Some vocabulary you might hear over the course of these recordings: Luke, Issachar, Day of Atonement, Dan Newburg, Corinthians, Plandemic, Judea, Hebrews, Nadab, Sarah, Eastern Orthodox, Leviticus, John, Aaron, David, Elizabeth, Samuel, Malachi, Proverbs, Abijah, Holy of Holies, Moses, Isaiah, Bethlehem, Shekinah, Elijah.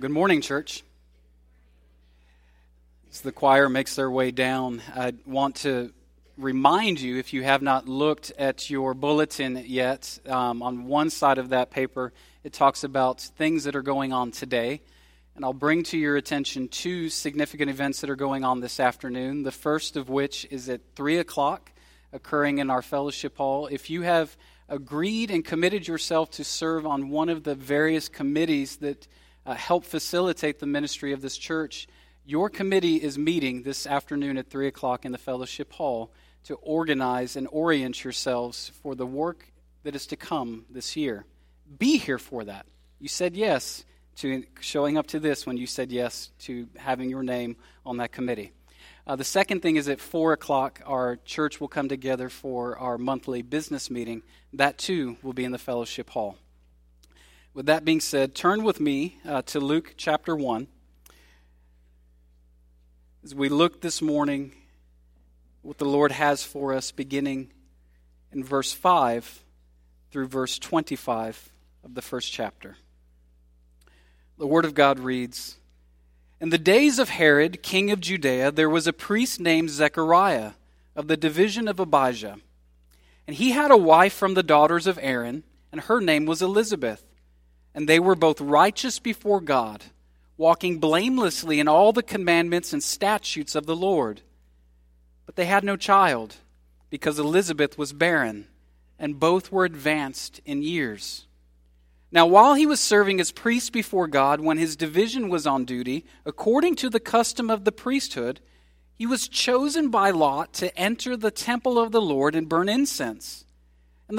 Good morning, church. As the choir makes their way down, I want to remind you, if you have not looked at your bulletin yet, on one side of that paper, it talks about things that are going on today. And I'll bring to your attention two significant events that are going on this afternoon, the first of which is at 3 o'clock, occurring in our fellowship hall. If you have agreed and committed yourself to serve on one of the various committees that help facilitate the ministry of this church, your committee is meeting this afternoon at 3 o'clock in the fellowship hall to organize and orient yourselves for the work that is to come this year. Be here for that. You said yes to showing up to this when you said yes to having your name on that committee. The second thing is at 4 o'clock, our church will come together for our monthly business meeting. That, too, will be in the fellowship hall. With that being said, turn with me to Luke chapter 1. As we look this morning what the Lord has for us, beginning in verse 5 through verse 25 of the first chapter. The Word of God reads, "In the days of Herod, king of Judea, there was a priest named Zechariah of the division of Abijah. And he had a wife from the daughters of Aaron, and her name was Elizabeth. And they were both righteous before God, walking blamelessly in all the commandments and statutes of the Lord. But they had no child, because Elizabeth was barren, and both were advanced in years. Now while he was serving as priest before God, when his division was on duty, according to the custom of the priesthood, he was chosen by lot to enter the temple of the Lord and burn incense. And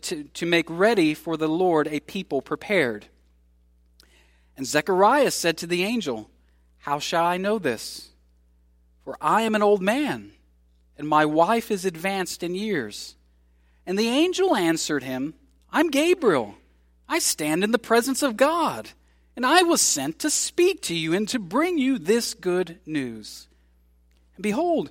to make ready for the Lord a people prepared.' And Zechariah said to the angel, 'How shall I know this? For I am an old man, and my wife is advanced in years.' And the angel answered him, 'I'm Gabriel. I stand in the presence of God, and I was sent to speak to you and to bring you this good news. And behold,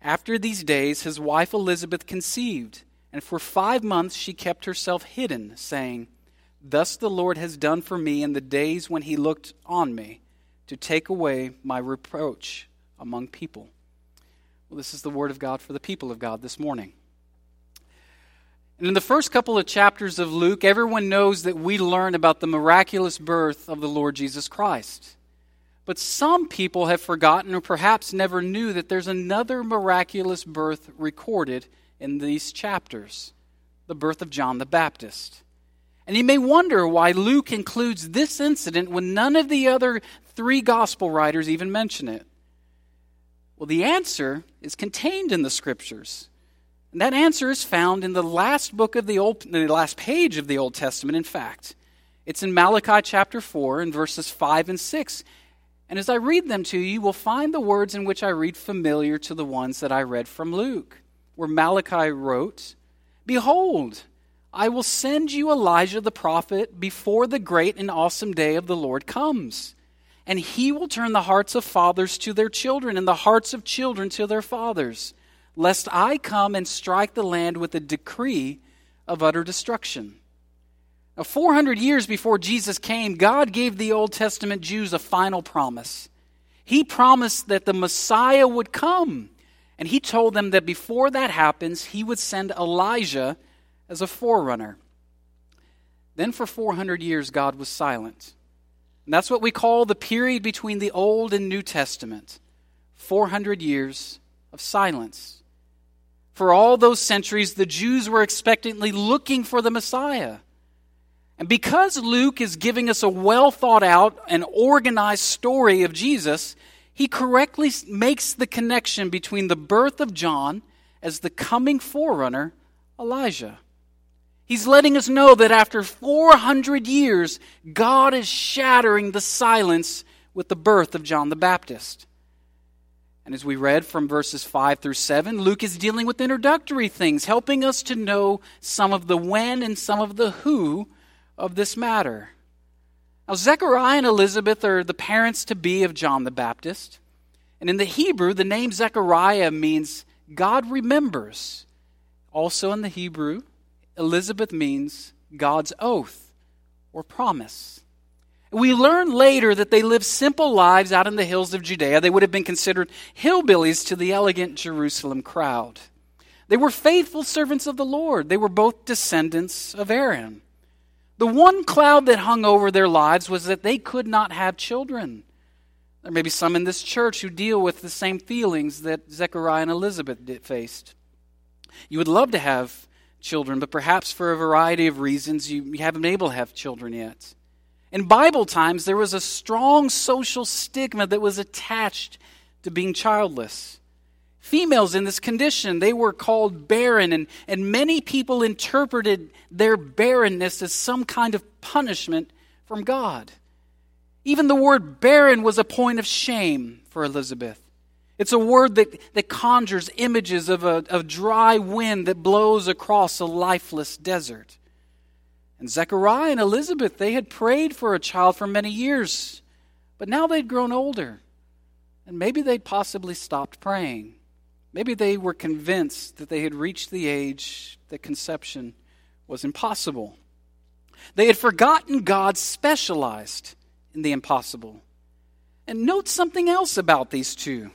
After these days, his wife Elizabeth conceived, and for 5 months she kept herself hidden, saying, 'Thus the Lord has done for me in the days when he looked on me, to take away my reproach among people.'" Well, this is the word of God for the people of God this morning. And in the first couple of chapters of Luke, everyone knows that we learn about the miraculous birth of the Lord Jesus Christ. But some people have forgotten or perhaps never knew that there's another miraculous birth recorded in these chapters, the birth of John the Baptist. And you may wonder why Luke includes this incident when none of the other three gospel writers even mention it. Well, the answer is contained in the scriptures. And that answer is found in the last book of the last page of the Old Testament, in fact. It's in Malachi chapter 4 and verses 5 and 6. And as I read them to you, you will find the words in which I read familiar to the ones that I read from Luke, where Malachi wrote, "Behold, I will send you Elijah the prophet before the great and awesome day of the Lord comes. And he will turn the hearts of fathers to their children and the hearts of children to their fathers, lest I come and strike the land with a decree of utter destruction." Now, 400 years before Jesus came, God gave the Old Testament Jews a final promise. He promised that the Messiah would come, and he told them that before that happens, he would send Elijah as a forerunner. Then for 400 years, God was silent. And that's what we call the period between the Old and New Testament. 400 years of silence. For all those centuries, the Jews were expectantly looking for the Messiah. And because Luke is giving us a well-thought-out and organized story of Jesus, he correctly makes the connection between the birth of John as the coming forerunner, Elijah. He's letting us know that after 400 years, God is shattering the silence with the birth of John the Baptist. And as we read from verses 5 through 7, Luke is dealing with introductory things, helping us to know some of the when and some of the who of this matter. Now, Zechariah and Elizabeth are the parents-to-be of John the Baptist. And in the Hebrew, the name Zechariah means God remembers. Also in the Hebrew, Elizabeth means God's oath or promise. We learn later that they lived simple lives out in the hills of Judea. They would have been considered hillbillies to the elegant Jerusalem crowd. They were faithful servants of the Lord. They were both descendants of Aaron. The one cloud that hung over their lives was that they could not have children. There may be some in this church who deal with the same feelings that Zechariah and Elizabeth faced. You would love to have children, but perhaps for a variety of reasons you haven't been able to have children yet. In Bible times, there was a strong social stigma that was attached to being childless. Females in this condition, they were called barren, and many people interpreted their barrenness as some kind of punishment from God. Even the word barren was a point of shame for Elizabeth. It's a word that conjures images of dry wind that blows across a lifeless desert. And Zechariah and Elizabeth, they had prayed for a child for many years, but now they'd grown older, and maybe they'd possibly stopped praying. Maybe they were convinced that they had reached the age that conception was impossible. They had forgotten God specialized in the impossible. And note something else about these two.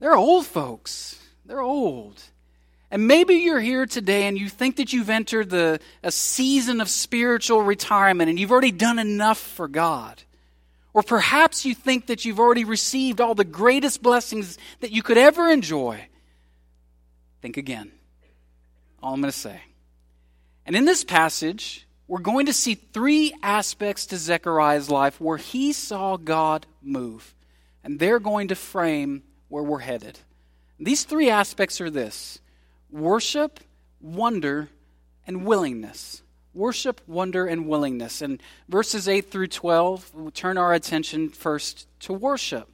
They're old folks. They're old. And maybe you're here today and you think that you've entered a season of spiritual retirement and you've already done enough for God. Or perhaps you think that you've already received all the greatest blessings that you could ever enjoy. Think again. All I'm going to say. And in this passage, we're going to see three aspects to Zechariah's life where he saw God move. And they're going to frame where we're headed. These three aspects are this: worship, wonder, and willingness. Worship, wonder, and willingness. And verses 8 through 12, we'll turn our attention first to worship.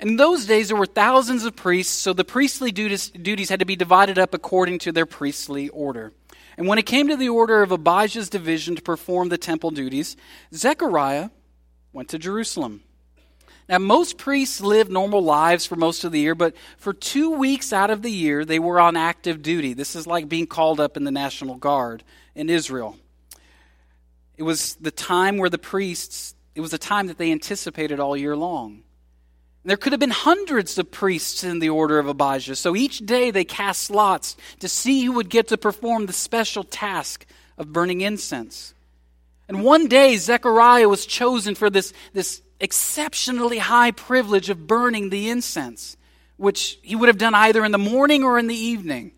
In those days, there were thousands of priests, so the priestly duties had to be divided up according to their priestly order. And when it came to the order of Abijah's division to perform the temple duties, Zechariah went to Jerusalem. Now, most priests lived normal lives for most of the year, but for 2 weeks out of the year, they were on active duty. This is like being called up in the National Guard in Israel. It was the time where it was a time that they anticipated all year long. And there could have been hundreds of priests in the order of Abijah, so each day they cast lots to see who would get to perform the special task of burning incense. And one day, Zechariah was chosen for this exceptionally high privilege of burning the incense, which he would have done either in the morning or in the evening.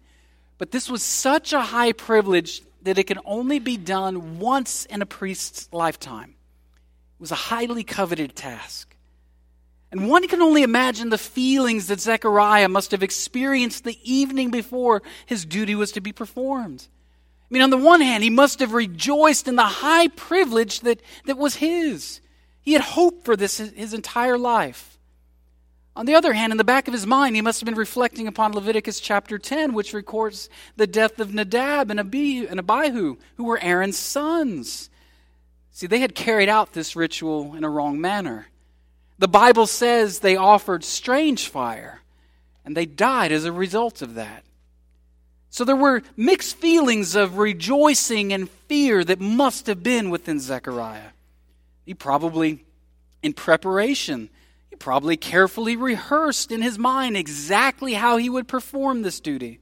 But this was such a high privilege that it can only be done once in a priest's lifetime. It was a highly coveted task. And one can only imagine the feelings that Zechariah must have experienced the evening before his duty was to be performed. I mean, on the one hand, he must have rejoiced in the high privilege that was his. He had hoped for this his entire life. On the other hand, in the back of his mind, he must have been reflecting upon Leviticus chapter 10, which records the death of Nadab and Abihu, who were Aaron's sons. See, they had carried out this ritual in a wrong manner. The Bible says they offered strange fire, and they died as a result of that. So there were mixed feelings of rejoicing and fear that must have been within Zechariah. He probably, in preparation, he probably carefully rehearsed in his mind exactly how he would perform this duty,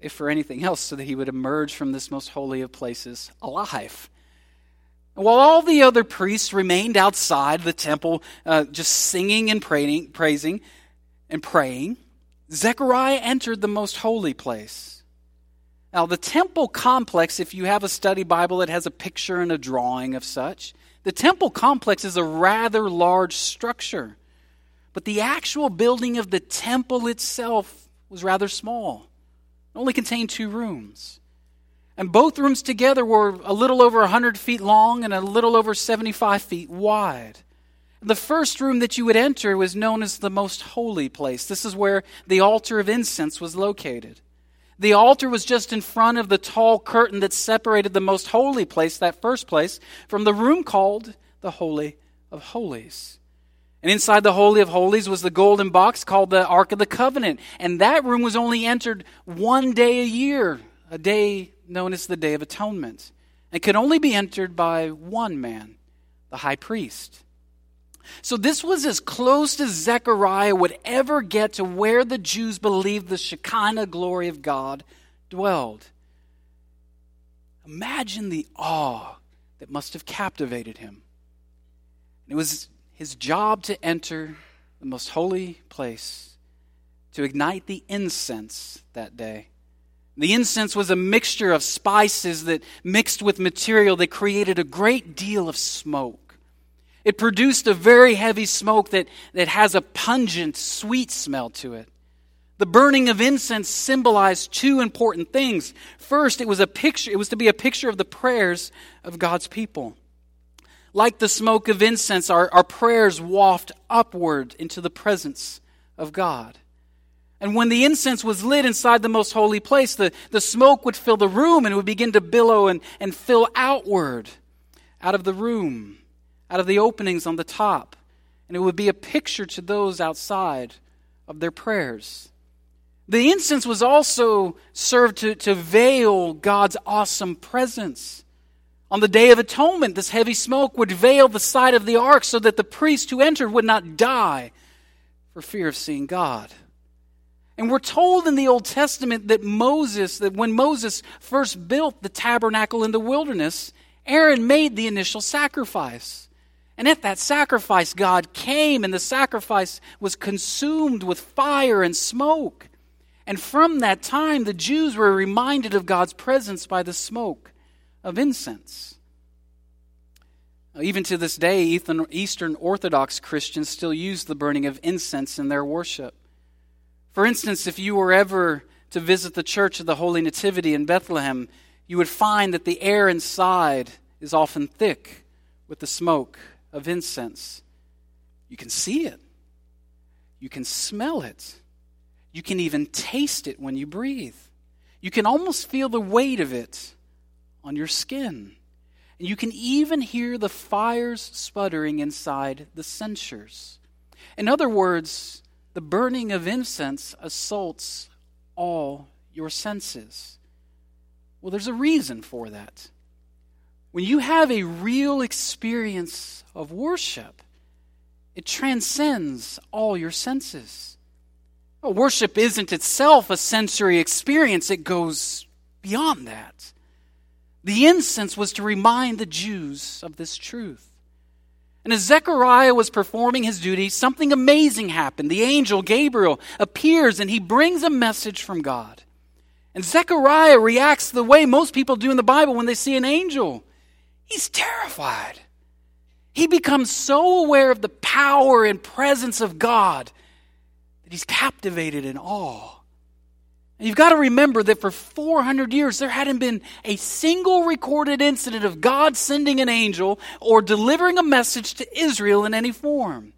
if for anything else, so that he would emerge from this most holy of places alive. While all the other priests remained outside the temple, just singing and praising, Zechariah entered the most holy place. Now, the temple complex, if you have a study Bible, it has a picture and a drawing of such. The temple complex is a rather large structure, but the actual building of the temple itself was rather small. It only contained 2 rooms. And both rooms together were a little over 100 feet long and a little over 75 feet wide. The first room that you would enter was known as the most holy place. This is where the altar of incense was located. The altar was just in front of the tall curtain that separated the most holy place, that first place, from the room called the Holy of Holies. And inside the Holy of Holies was the golden box called the Ark of the Covenant. And that room was only entered one day a year, a day known as the Day of Atonement. It could only be entered by one man, the high priest. So this was as close as Zechariah would ever get to where the Jews believed the Shekinah glory of God dwelled. Imagine the awe that must have captivated him. It was his job to enter the most holy place, to ignite the incense that day. The incense was a mixture of spices that mixed with material that created a great deal of smoke. It produced a very heavy smoke that has a pungent, sweet smell to it. The burning of incense symbolized 2 important things. First, it was to be a picture of the prayers of God's people. Like the smoke of incense, our prayers waft upward into the presence of God. And when the incense was lit inside the most holy place, the smoke would fill the room and it would begin to billow and fill outward out of the room, out of the openings on the top. And it would be a picture to those outside of their prayers. The incense was also served to veil God's awesome presence. On the Day of Atonement, this heavy smoke would veil the side of the ark so that the priest who entered would not die for fear of seeing God. And we're told in the Old Testament that when Moses first built the tabernacle in the wilderness, Aaron made the initial sacrifice. And at that sacrifice, God came, and the sacrifice was consumed with fire and smoke. And from that time, the Jews were reminded of God's presence by the smoke of incense. Now, even to this day, Eastern Orthodox Christians still use the burning of incense in their worship. For instance, if you were ever to visit the Church of the Holy Nativity in Bethlehem, you would find that the air inside is often thick with the smoke of incense. You can see it. You can smell it. You can even taste it when you breathe. You can almost feel the weight of it on your skin. And you can even hear the fires sputtering inside the censers. In other words, the burning of incense assaults all your senses. Well, there's a reason for that. When you have a real experience of worship, it transcends all your senses. Well, worship isn't itself a sensory experience. It goes beyond that. The incense was to remind the Jews of this truth. And as Zechariah was performing his duty, something amazing happened. The angel Gabriel appears and he brings a message from God. And Zechariah reacts the way most people do in the Bible when they see an angel. He's terrified. He becomes so aware of the power and presence of God that he's captivated in awe. And you've got to remember that for 400 years, there hadn't been a single recorded incident of God sending an angel or delivering a message to Israel in any form.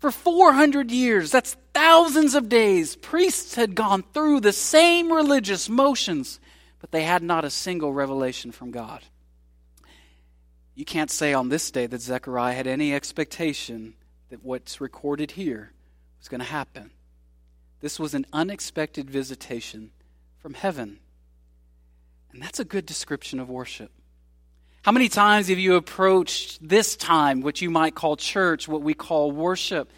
For 400 years, that's thousands of days, priests had gone through the same religious motions, but they had not a single revelation from God. You can't say on this day that Zechariah had any expectation that what's recorded here was going to happen. This was an unexpected visitation from heaven. And that's a good description of worship. How many times have you approached this time, what you might call church, what we call worship,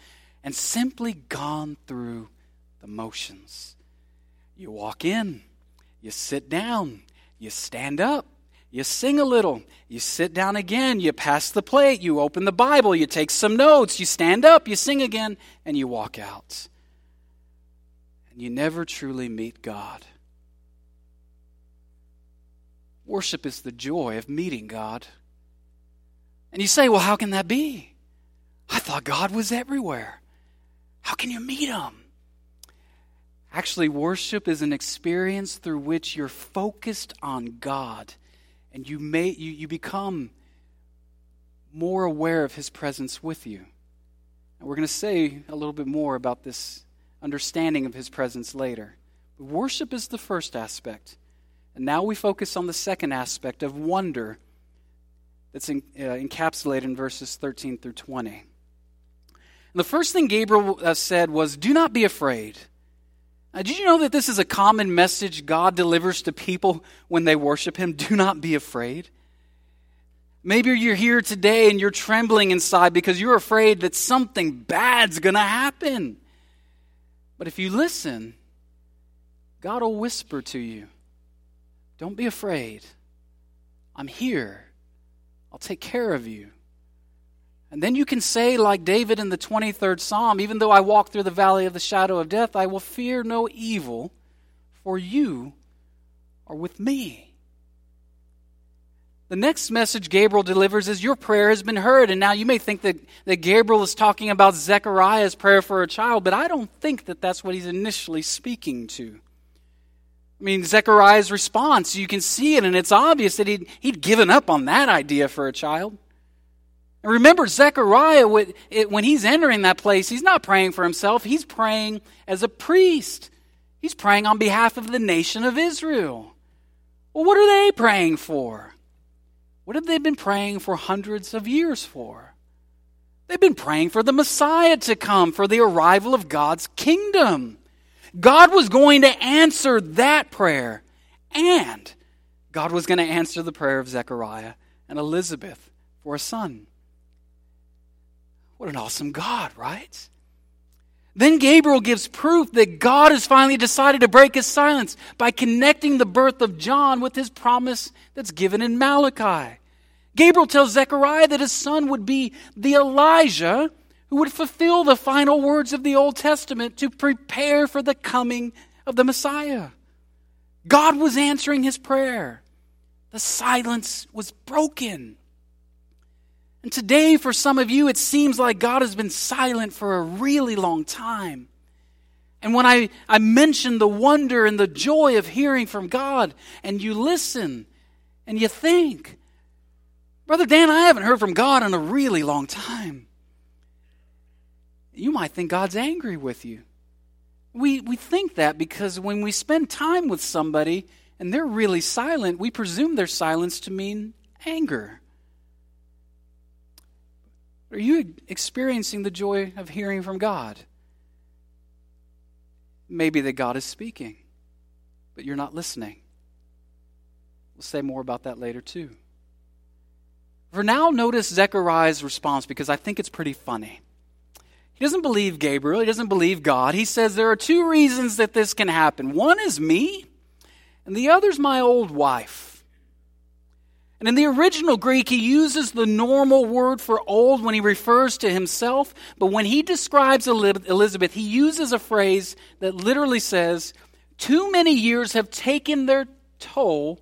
and simply gone through the motions? You walk in, you sit down, you stand up, you sing a little, you sit down again, you pass the plate, you open the Bible, you take some notes, you stand up, you sing again, and you walk out. And you never truly meet God. Worship is the joy of meeting God. And you say, well, how can that be? I thought God was everywhere. How can you meet Him? Actually, worship is an experience through which you're focused on God. And you become more aware of His presence with you. And we're going to say a little bit more about this understanding of His presence later. But worship is the first aspect. And now we focus on the second aspect of wonder that's encapsulated in verses 13 through 20. And the first thing Gabriel said was, do not be afraid. Now, did you know that this is a common message God delivers to people when they worship Him? Do not be afraid. Maybe you're here today and you're trembling inside because you're afraid that something bad's going to happen. But if you listen, God will whisper to you, don't be afraid. I'm here. I'll take care of you. And then you can say, like David in the 23rd Psalm, even though I walk through the valley of the shadow of death, I will fear no evil, for you are with me. The next message Gabriel delivers is, your prayer has been heard. And now you may think that Gabriel is talking about Zechariah's prayer for a child, but I don't think that that's what he's initially speaking to. I mean, Zechariah's response, you can see it, and it's obvious that he'd given up on that idea for a child. And remember, Zechariah, when he's entering that place, he's not praying for himself. He's praying as a priest. He's praying on behalf of the nation of Israel. Well, what are they praying for? What have they been praying for hundreds of years for? They've been praying for the Messiah to come, for the arrival of God's kingdom. God was going to answer that prayer, and God was going to answer the prayer of Zechariah and Elizabeth for a son. What an awesome God, right? Then Gabriel gives proof that God has finally decided to break His silence by connecting the birth of John with His promise that's given in Malachi. Gabriel tells Zechariah that his son would be the Elijah who would fulfill the final words of the Old Testament to prepare for the coming of the Messiah. God was answering his prayer. The silence was broken. And today, for some of you, it seems like God has been silent for a really long time. And when I mention the wonder and the joy of hearing from God, and you listen, and you think, Brother Dan, I haven't heard from God in a really long time. You might think God's angry with you. We think that because when we spend time with somebody and they're really silent, we presume their silence to mean anger. Are you experiencing the joy of hearing from God? Maybe that God is speaking, but you're not listening. We'll say more about that later too. For now, notice Zechariah's response because I think it's pretty funny. He doesn't believe Gabriel. He doesn't believe God. He says there are two reasons that this can happen. One is me, and the other is my old wife. And in the original Greek, he uses the normal word for old when he refers to himself. But when he describes Elizabeth, he uses a phrase that literally says, too many years have taken their toll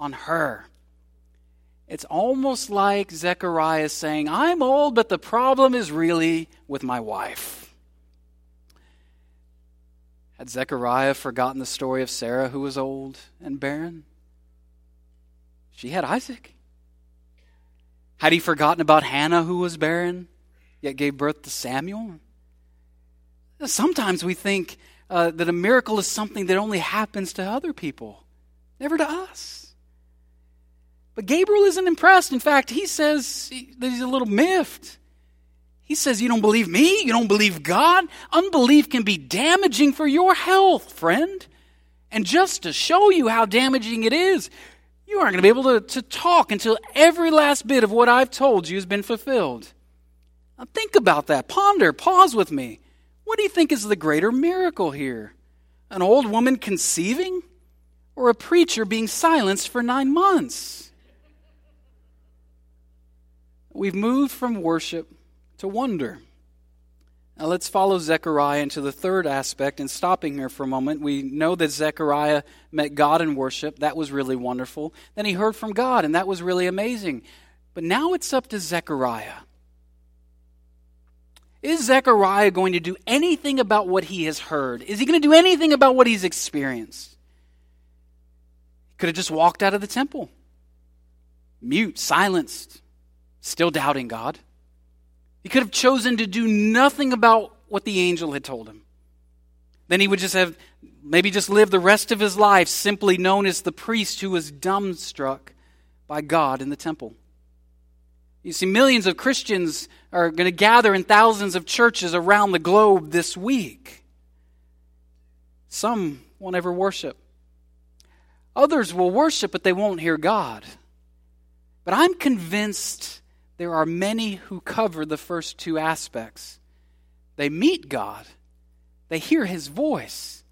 on her. It's almost like Zechariah saying, I'm old, but the problem is really with my wife. Had Zechariah forgotten the story of Sarah, who was old and barren? She had Isaac. Had he forgotten about Hannah, who was barren, yet gave birth to Samuel? Sometimes we think that a miracle is something that only happens to other people, never to us. But Gabriel isn't impressed. In fact, he says that he's a little miffed. He says, you don't believe me? You don't believe God? Unbelief can be damaging for your health, friend. And just to show you how damaging it is, you aren't going to be able to talk until every last bit of what I've told you has been fulfilled. Now think about that. Ponder. Pause with me. What do you think is the greater miracle here? An old woman conceiving or a preacher being silenced for 9 months? We've moved from worship to wonder. Now let's follow Zechariah into the third aspect, and stopping here for a moment, we know that Zechariah met God in worship. That was really wonderful. Then he heard from God, and that was really amazing. But now it's up to Zechariah. Is Zechariah going to do anything about what he has heard? Is he going to do anything about what he's experienced? He could have just walked out of the temple, mute, silenced, still doubting God. He could have chosen to do nothing about what the angel had told him. Then he would just have maybe just lived the rest of his life simply known as the priest who was dumbstruck by God in the temple. You see, millions of Christians are going to gather in thousands of churches around the globe this week. Some won't ever worship. Others will worship, but they won't hear God. But I'm convinced there are many who cover the first two aspects. They meet God, they hear his voice,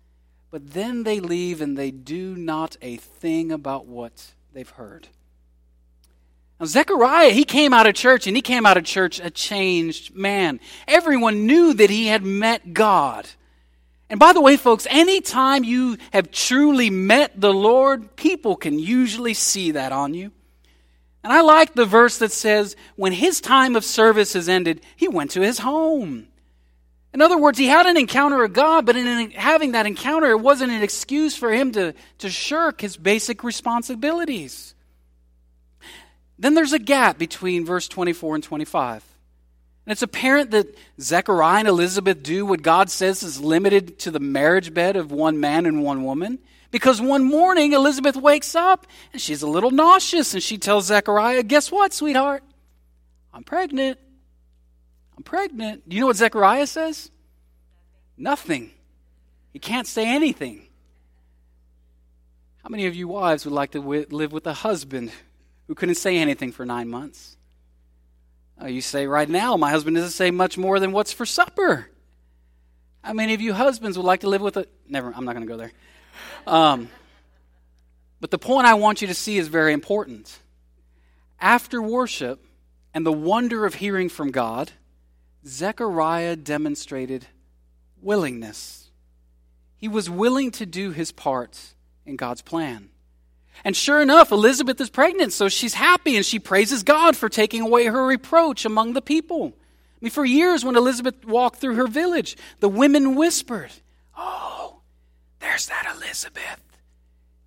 but then they leave and they do not a thing about what they've heard. Now Zechariah, he came out of church, and he came out of church a changed man. Everyone knew that he had met God. And by the way, folks, anytime you have truly met the Lord, people can usually see that on you. And I like the verse that says, when his time of service is ended, he went to his home. In other words, he had an encounter with God, but in having that encounter, it wasn't an excuse for him to shirk his basic responsibilities. Then there's a gap between verse 24 and 25. And it's apparent that Zechariah and Elizabeth do what God says is limited to the marriage bed of one man and one woman. Because one morning, Elizabeth wakes up, and she's a little nauseous, and she tells Zechariah, guess what, sweetheart? I'm pregnant. I'm pregnant. Do you know what Zechariah says? Nothing. He can't say anything. How many of you wives would like to live with a husband who couldn't say anything for 9 months? Oh, you say right now, my husband doesn't say much more than what's for supper. How many of you husbands would like to live with a... Never, I'm not going to go there. But the point I want you to see is very important. After worship and the wonder of hearing from God, Zechariah demonstrated willingness. He was willing to do his part in God's plan. And sure enough, Elizabeth is pregnant, so she's happy, and she praises God for taking away her reproach among the people. I mean, for years when Elizabeth walked through her village, the women whispered, oh, there's that Elizabeth.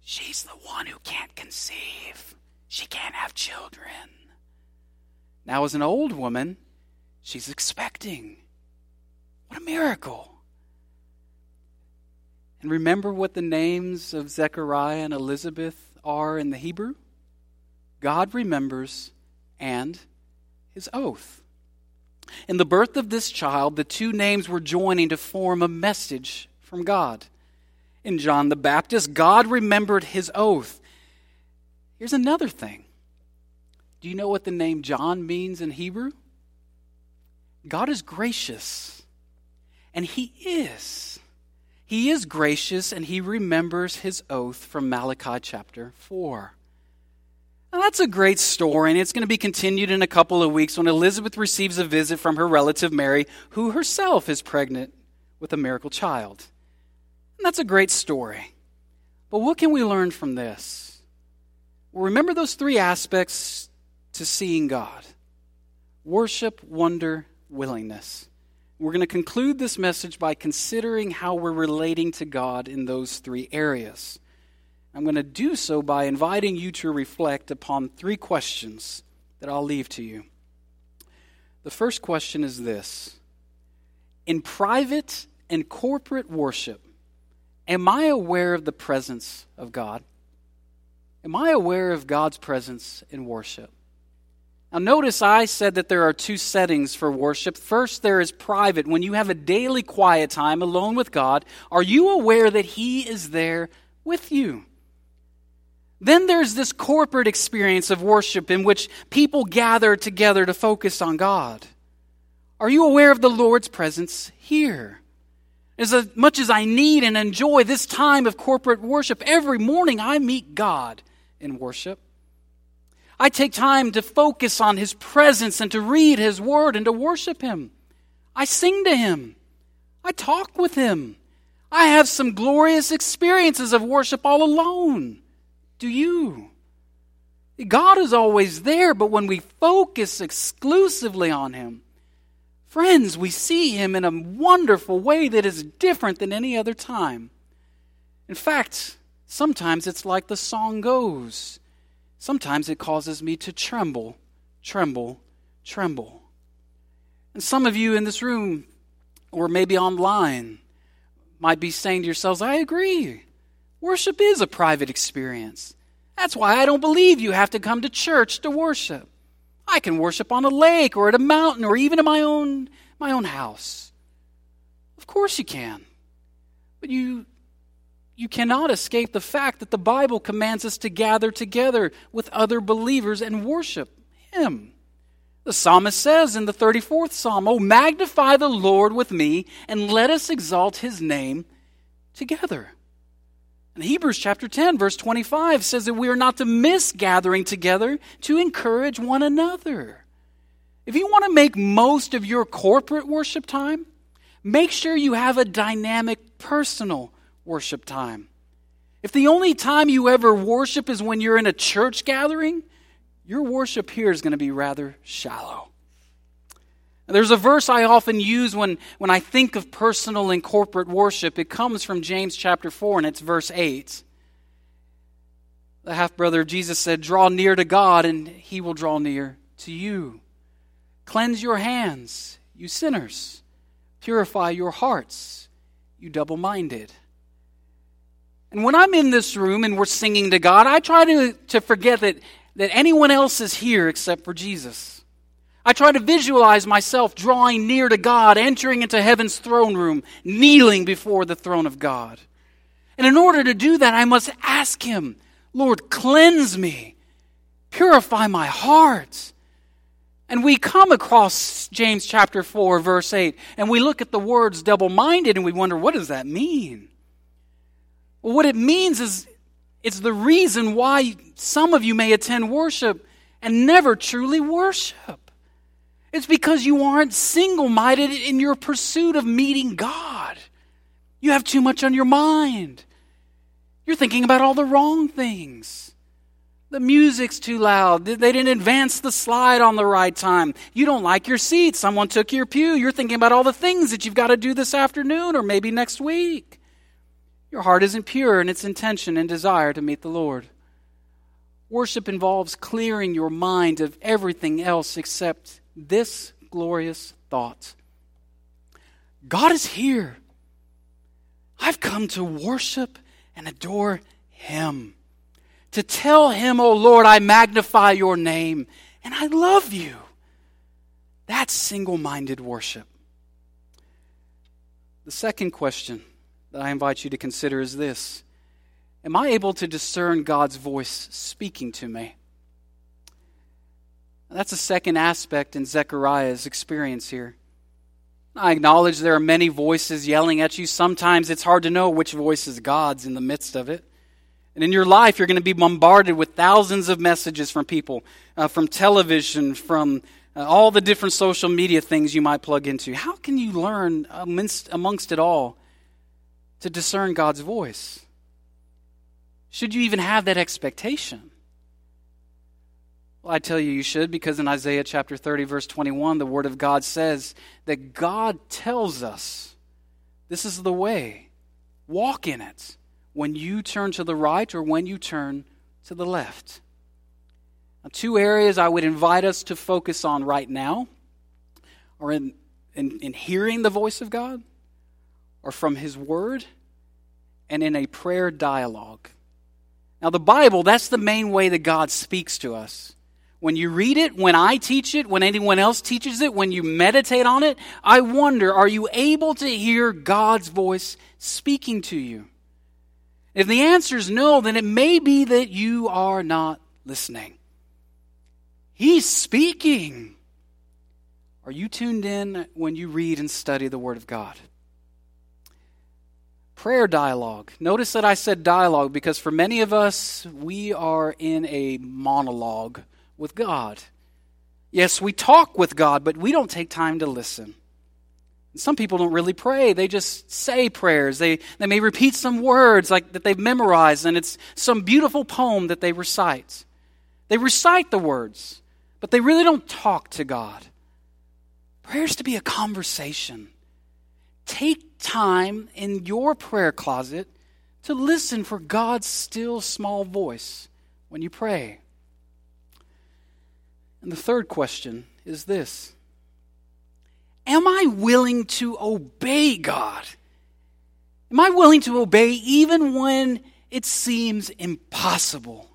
She's the one who can't conceive. She can't have children. Now as an old woman, she's expecting. What a miracle. And remember what the names of Zechariah and Elizabeth are in the Hebrew? God remembers and his oath. In the birth of this child, the two names were joining to form a message from God. In John the Baptist, God remembered his oath. Here's another thing. Do you know what the name John means in Hebrew? God is gracious, and he is. He is gracious, and he remembers his oath from Malachi chapter 4. Now that's a great story, and it's going to be continued in a couple of weeks when Elizabeth receives a visit from her relative Mary, who herself is pregnant with a miracle child. And that's a great story. But what can we learn from this? Well, remember those three aspects to seeing God. Worship, wonder, willingness. We're going to conclude this message by considering how we're relating to God in those three areas. I'm going to do so by inviting you to reflect upon three questions that I'll leave to you. The first question is this. In private and corporate worship, am I aware of the presence of God? Am I aware of God's presence in worship? Now notice I said that there are two settings for worship. First, there is private. When you have a daily quiet time alone with God, are you aware that He is there with you? Then there's this corporate experience of worship in which people gather together to focus on God. Are you aware of the Lord's presence here? As much as I need and enjoy this time of corporate worship, every morning I meet God in worship. I take time to focus on His presence and to read His Word and to worship Him. I sing to Him. I talk with Him. I have some glorious experiences of worship all alone. Do you? God is always there, but when we focus exclusively on Him, friends, we see Him in a wonderful way that is different than any other time. In fact, sometimes it's like the song goes. Sometimes it causes me to tremble, tremble, tremble. And some of you in this room, or maybe online, might be saying to yourselves, I agree. Worship is a private experience. That's why I don't believe you have to come to church to worship. I can worship on a lake or at a mountain or even in my own house. Of course you can. But you cannot escape the fact that the Bible commands us to gather together with other believers and worship Him. The psalmist says in the 34th Psalm, "Oh, magnify the Lord with me, and let us exalt His name together." And Hebrews chapter 10, verse 25 says that we are not to miss gathering together to encourage one another. If you want to make most of your corporate worship time, make sure you have a dynamic personal worship time. If the only time you ever worship is when you're in a church gathering, your worship here is going to be rather shallow. Now, there's a verse I often use when I think of personal and corporate worship. It comes from James chapter 4, and it's verse 8. The half-brother of Jesus said, "Draw near to God, and He will draw near to you. Cleanse your hands, you sinners. Purify your hearts, you double-minded." And when I'm in this room and we're singing to God, I try to forget that anyone else is here except for Jesus. I try to visualize myself drawing near to God, entering into heaven's throne room, kneeling before the throne of God. And in order to do that, I must ask Him, "Lord, cleanse me, purify my heart." And we come across James chapter 4, verse 8, and we look at the words double-minded and we wonder, what does that mean? Well, what it means is it's the reason why some of you may attend worship and never truly worship. It's because you aren't single-minded in your pursuit of meeting God. You have too much on your mind. You're thinking about all the wrong things. The music's too loud. They didn't advance the slide on the right time. You don't like your seat. Someone took your pew. You're thinking about all the things that you've got to do this afternoon or maybe next week. Your heart isn't pure in its intention and desire to meet the Lord. Worship involves clearing your mind of everything else except this glorious thought. God is here. I've come to worship and adore Him. To tell Him, "Oh Lord, I magnify your name and I love you." That's single-minded worship. The second question that I invite you to consider is this: am I able to discern God's voice speaking to me? That's a second aspect in Zechariah's experience here. I acknowledge there are many voices yelling at you. Sometimes it's hard to know which voice is God's in the midst of it. And in your life, you're going to be bombarded with thousands of messages from people, from television, from all the different social media things you might plug into. How can you learn amongst it all to discern God's voice? Should you even have that expectation? Well, I tell you, you should, because in Isaiah chapter 30, verse 21, the Word of God says that God tells us, "This is the way, walk in it, when you turn to the right or when you turn to the left." Now, two areas I would invite us to focus on right now, or in hearing the voice of God, or from His Word, and in a prayer dialogue. Now the Bible, that's the main way that God speaks to us. When you read it, when I teach it, when anyone else teaches it, when you meditate on it, I wonder, are you able to hear God's voice speaking to you? If the answer is no, then it may be that you are not listening. He's speaking. Are you tuned in when you read and study the Word of God? Prayer dialogue. Notice that I said dialogue because for many of us, we are in a monologue with God. Yes, we talk with God, but we don't take time to listen. Some people don't really pray. They just say prayers. They may repeat some words like that they've memorized, and it's some beautiful poem that they recite. They recite the words, but they really don't talk to God. Prayer is to be a conversation. Take time in your prayer closet to listen for God's still small voice when you pray. And the third question is this: am I willing to obey God? Am I willing to obey even when it seems impossible?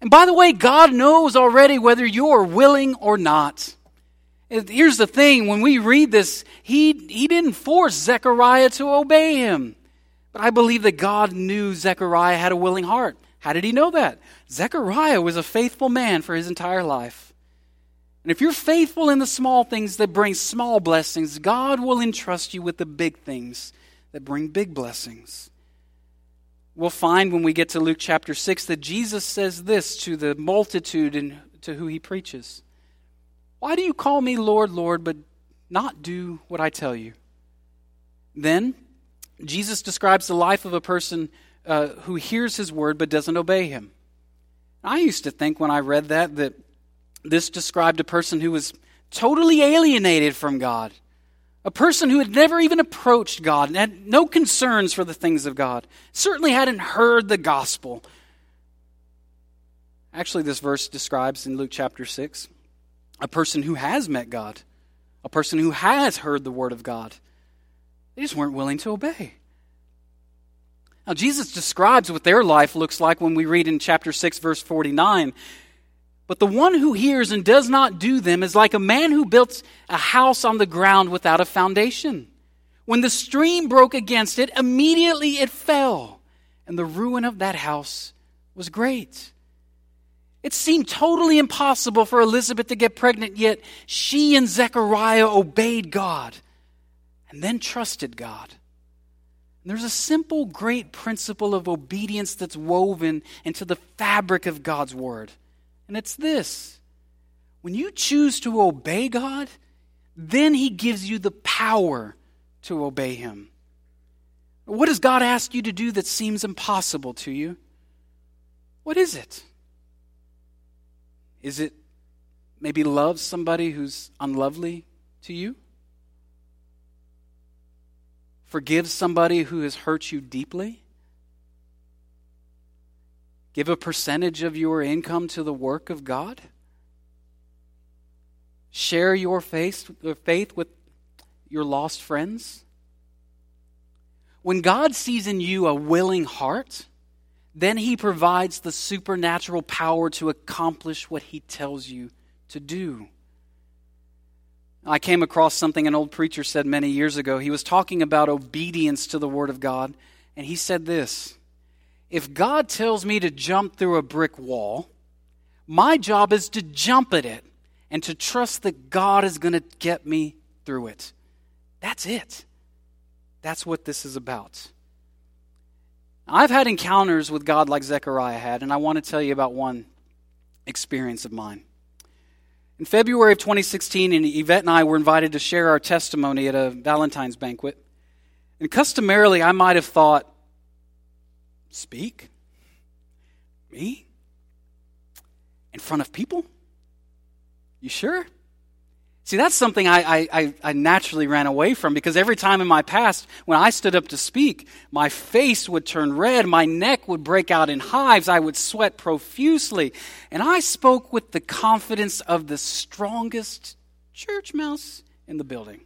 And by the way, God knows already whether you're willing or not. Here's the thing, when we read this, he didn't force Zechariah to obey him. But I believe that God knew Zechariah had a willing heart. How did he know that? Zechariah was a faithful man for his entire life. And if you're faithful in the small things that bring small blessings, God will entrust you with the big things that bring big blessings. We'll find when we get to Luke chapter 6 that Jesus says this to the multitude and to who he preaches. Why do you call me Lord, Lord, but not do what I tell you? Then, Jesus describes the life of a person who hears his word but doesn't obey him. I used to think when I read that this described a person who was totally alienated from God. A person who had never even approached God and had no concerns for the things of God. Certainly hadn't heard the gospel. Actually, this verse describes in Luke chapter 6... a person who has met God, a person who has heard the word of God. They just weren't willing to obey. Now, Jesus describes what their life looks like when we read in chapter 6, verse 49. But the one who hears and does not do them is like a man who built a house on the ground without a foundation. When the stream broke against it, immediately it fell, and the ruin of that house was great. It seemed totally impossible for Elizabeth to get pregnant, yet she and Zechariah obeyed God and then trusted God. And there's a simple, great principle of obedience that's woven into the fabric of God's word. And it's this: when you choose to obey God, then he gives you the power to obey him. What does God ask you to do that seems impossible to you? What is it? Is it maybe love somebody who's unlovely to you? Forgive somebody who has hurt you deeply? Give a percentage of your income to the work of God? Share your faith with your lost friends? When God sees in you a willing heart, then he provides the supernatural power to accomplish what he tells you to do. I came across something an old preacher said many years ago. He was talking about obedience to the Word of God, and he said this: if God tells me to jump through a brick wall, my job is to jump at it and to trust that God is going to get me through it. That's it. That's what this is about. I've had encounters with God like Zechariah had, and I want to tell you about one experience of mine. In February of 2016, Yvette and I were invited to share our testimony at a Valentine's banquet. And customarily, I might have thought, speak? Me? In front of people? You sure? See, that's something I naturally ran away from, because every time in my past when I stood up to speak, my face would turn red, my neck would break out in hives, I would sweat profusely. And I spoke with the confidence of the strongest church mouse in the building.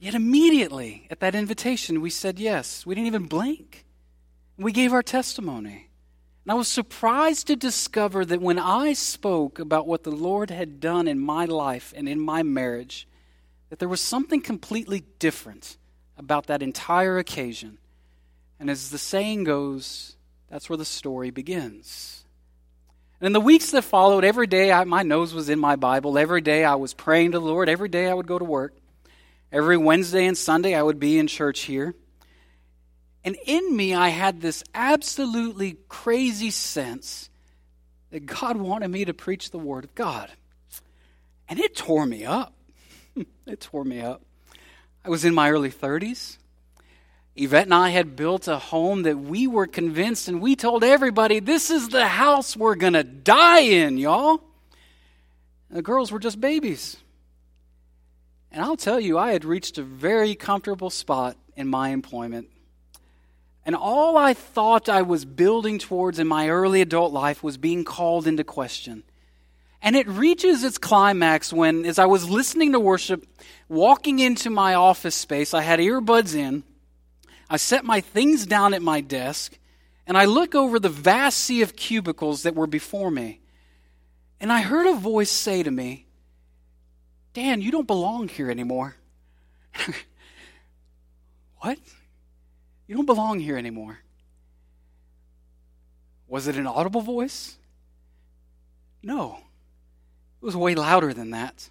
Yet immediately at that invitation, we said yes. We didn't even blink. We gave our testimony. And I was surprised to discover that when I spoke about what the Lord had done in my life and in my marriage, that there was something completely different about that entire occasion. And as the saying goes, that's where the story begins. And in the weeks that followed, every day my nose was in my Bible. Every day I was praying to the Lord. Every day I would go to work. Every Wednesday and Sunday I would be in church here. And in me I had this absolutely crazy sense that God wanted me to preach the Word of God. And it tore me up. It tore me up. I was in my early 30s. Yvette and I had built a home that we were convinced, and we told everybody, this is the house we're going to die in, y'all. And the girls were just babies. And I'll tell you, I had reached a very comfortable spot in my employment. And all I thought I was building towards in my early adult life was being called into question. And it reaches its climax when, as I was listening to worship, walking into my office space, I had earbuds in, I set my things down at my desk, and I look over the vast sea of cubicles that were before me. And I heard a voice say to me, Dan, you don't belong here anymore. What? You don't belong here anymore. Was it an audible voice? No. It was way louder than that.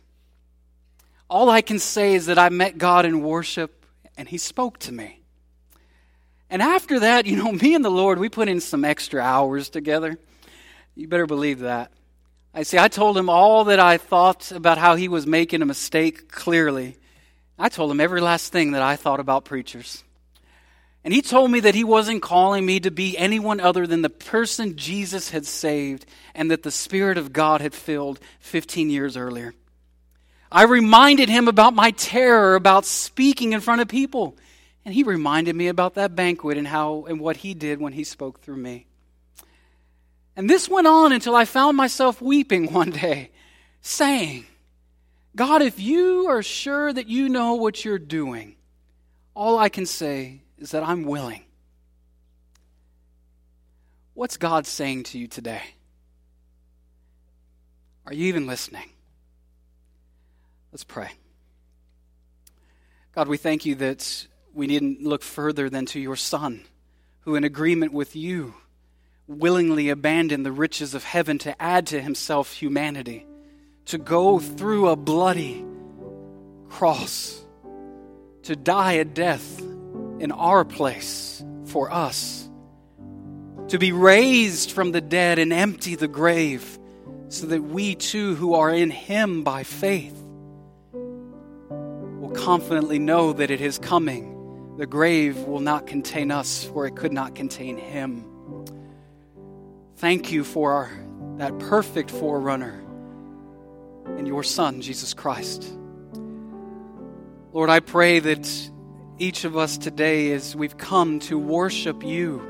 All I can say is that I met God in worship, and He spoke to me. And after that, me and the Lord, we put in some extra hours together. You better believe that. I told Him all that I thought about how He was making a mistake clearly. I told Him every last thing that I thought about preachers. And He told me that He wasn't calling me to be anyone other than the person Jesus had saved and that the Spirit of God had filled 15 years earlier. I reminded Him about my terror about speaking in front of people. And He reminded me about that banquet and what He did when He spoke through me. And this went on until I found myself weeping one day, saying, God, if you are sure that you know what you're doing, all I can say is that I'm willing. What's God saying to you today? Are you even listening? Let's pray. God, we thank you that we didn't look further than to your Son, who in agreement with you willingly abandoned the riches of heaven to add to himself humanity, to go through a bloody cross, to die a death in our place for us, to be raised from the dead and empty the grave so that we too who are in him by faith will confidently know that it is coming. The grave will not contain us, for it could not contain him. Thank you for that perfect forerunner in your Son, Jesus Christ. Lord, I pray that each of us today, as we've come to worship you,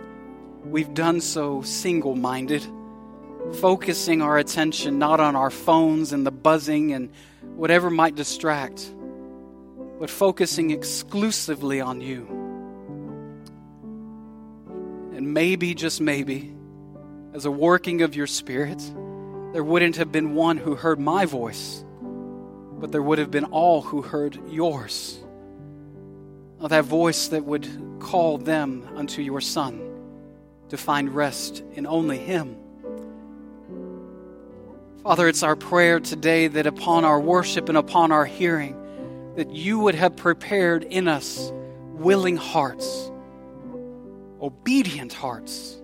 we've done so single-minded, focusing our attention not on our phones and the buzzing and whatever might distract, but focusing exclusively on you. And maybe, just maybe, as a working of your Spirit, there wouldn't have been one who heard my voice, but there would have been all who heard yours. Now, that voice that would call them unto your Son to find rest in only him. Father, it's our prayer today that upon our worship and upon our hearing, that you would have prepared in us willing hearts, obedient hearts,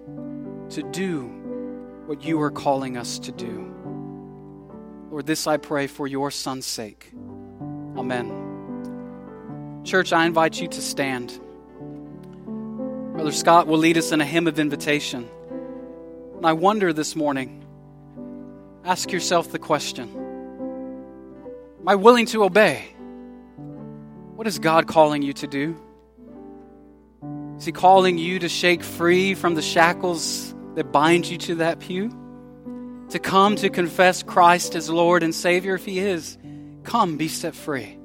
to do what you are calling us to do. Lord, this I pray for your Son's sake. Amen. Church, I invite you to stand. Brother Scott will lead us in a hymn of invitation. And I wonder this morning, ask yourself the question, am I willing to obey? What is God calling you to do? Is he calling you to shake free from the shackles that bind you to that pew? To come to confess Christ as Lord and Savior? If he is, come be set free.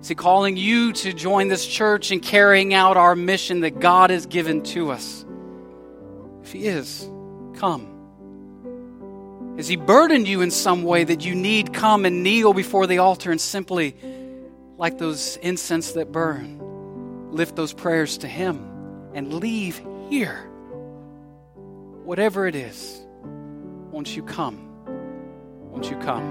See, calling you to join this church and carrying out our mission that God has given to us. If He is, come. Has He burdened you in some way that you need? Come and kneel before the altar and simply, like those incense that burn, lift those prayers to Him and leave here. Whatever it is, won't you come? Won't you come?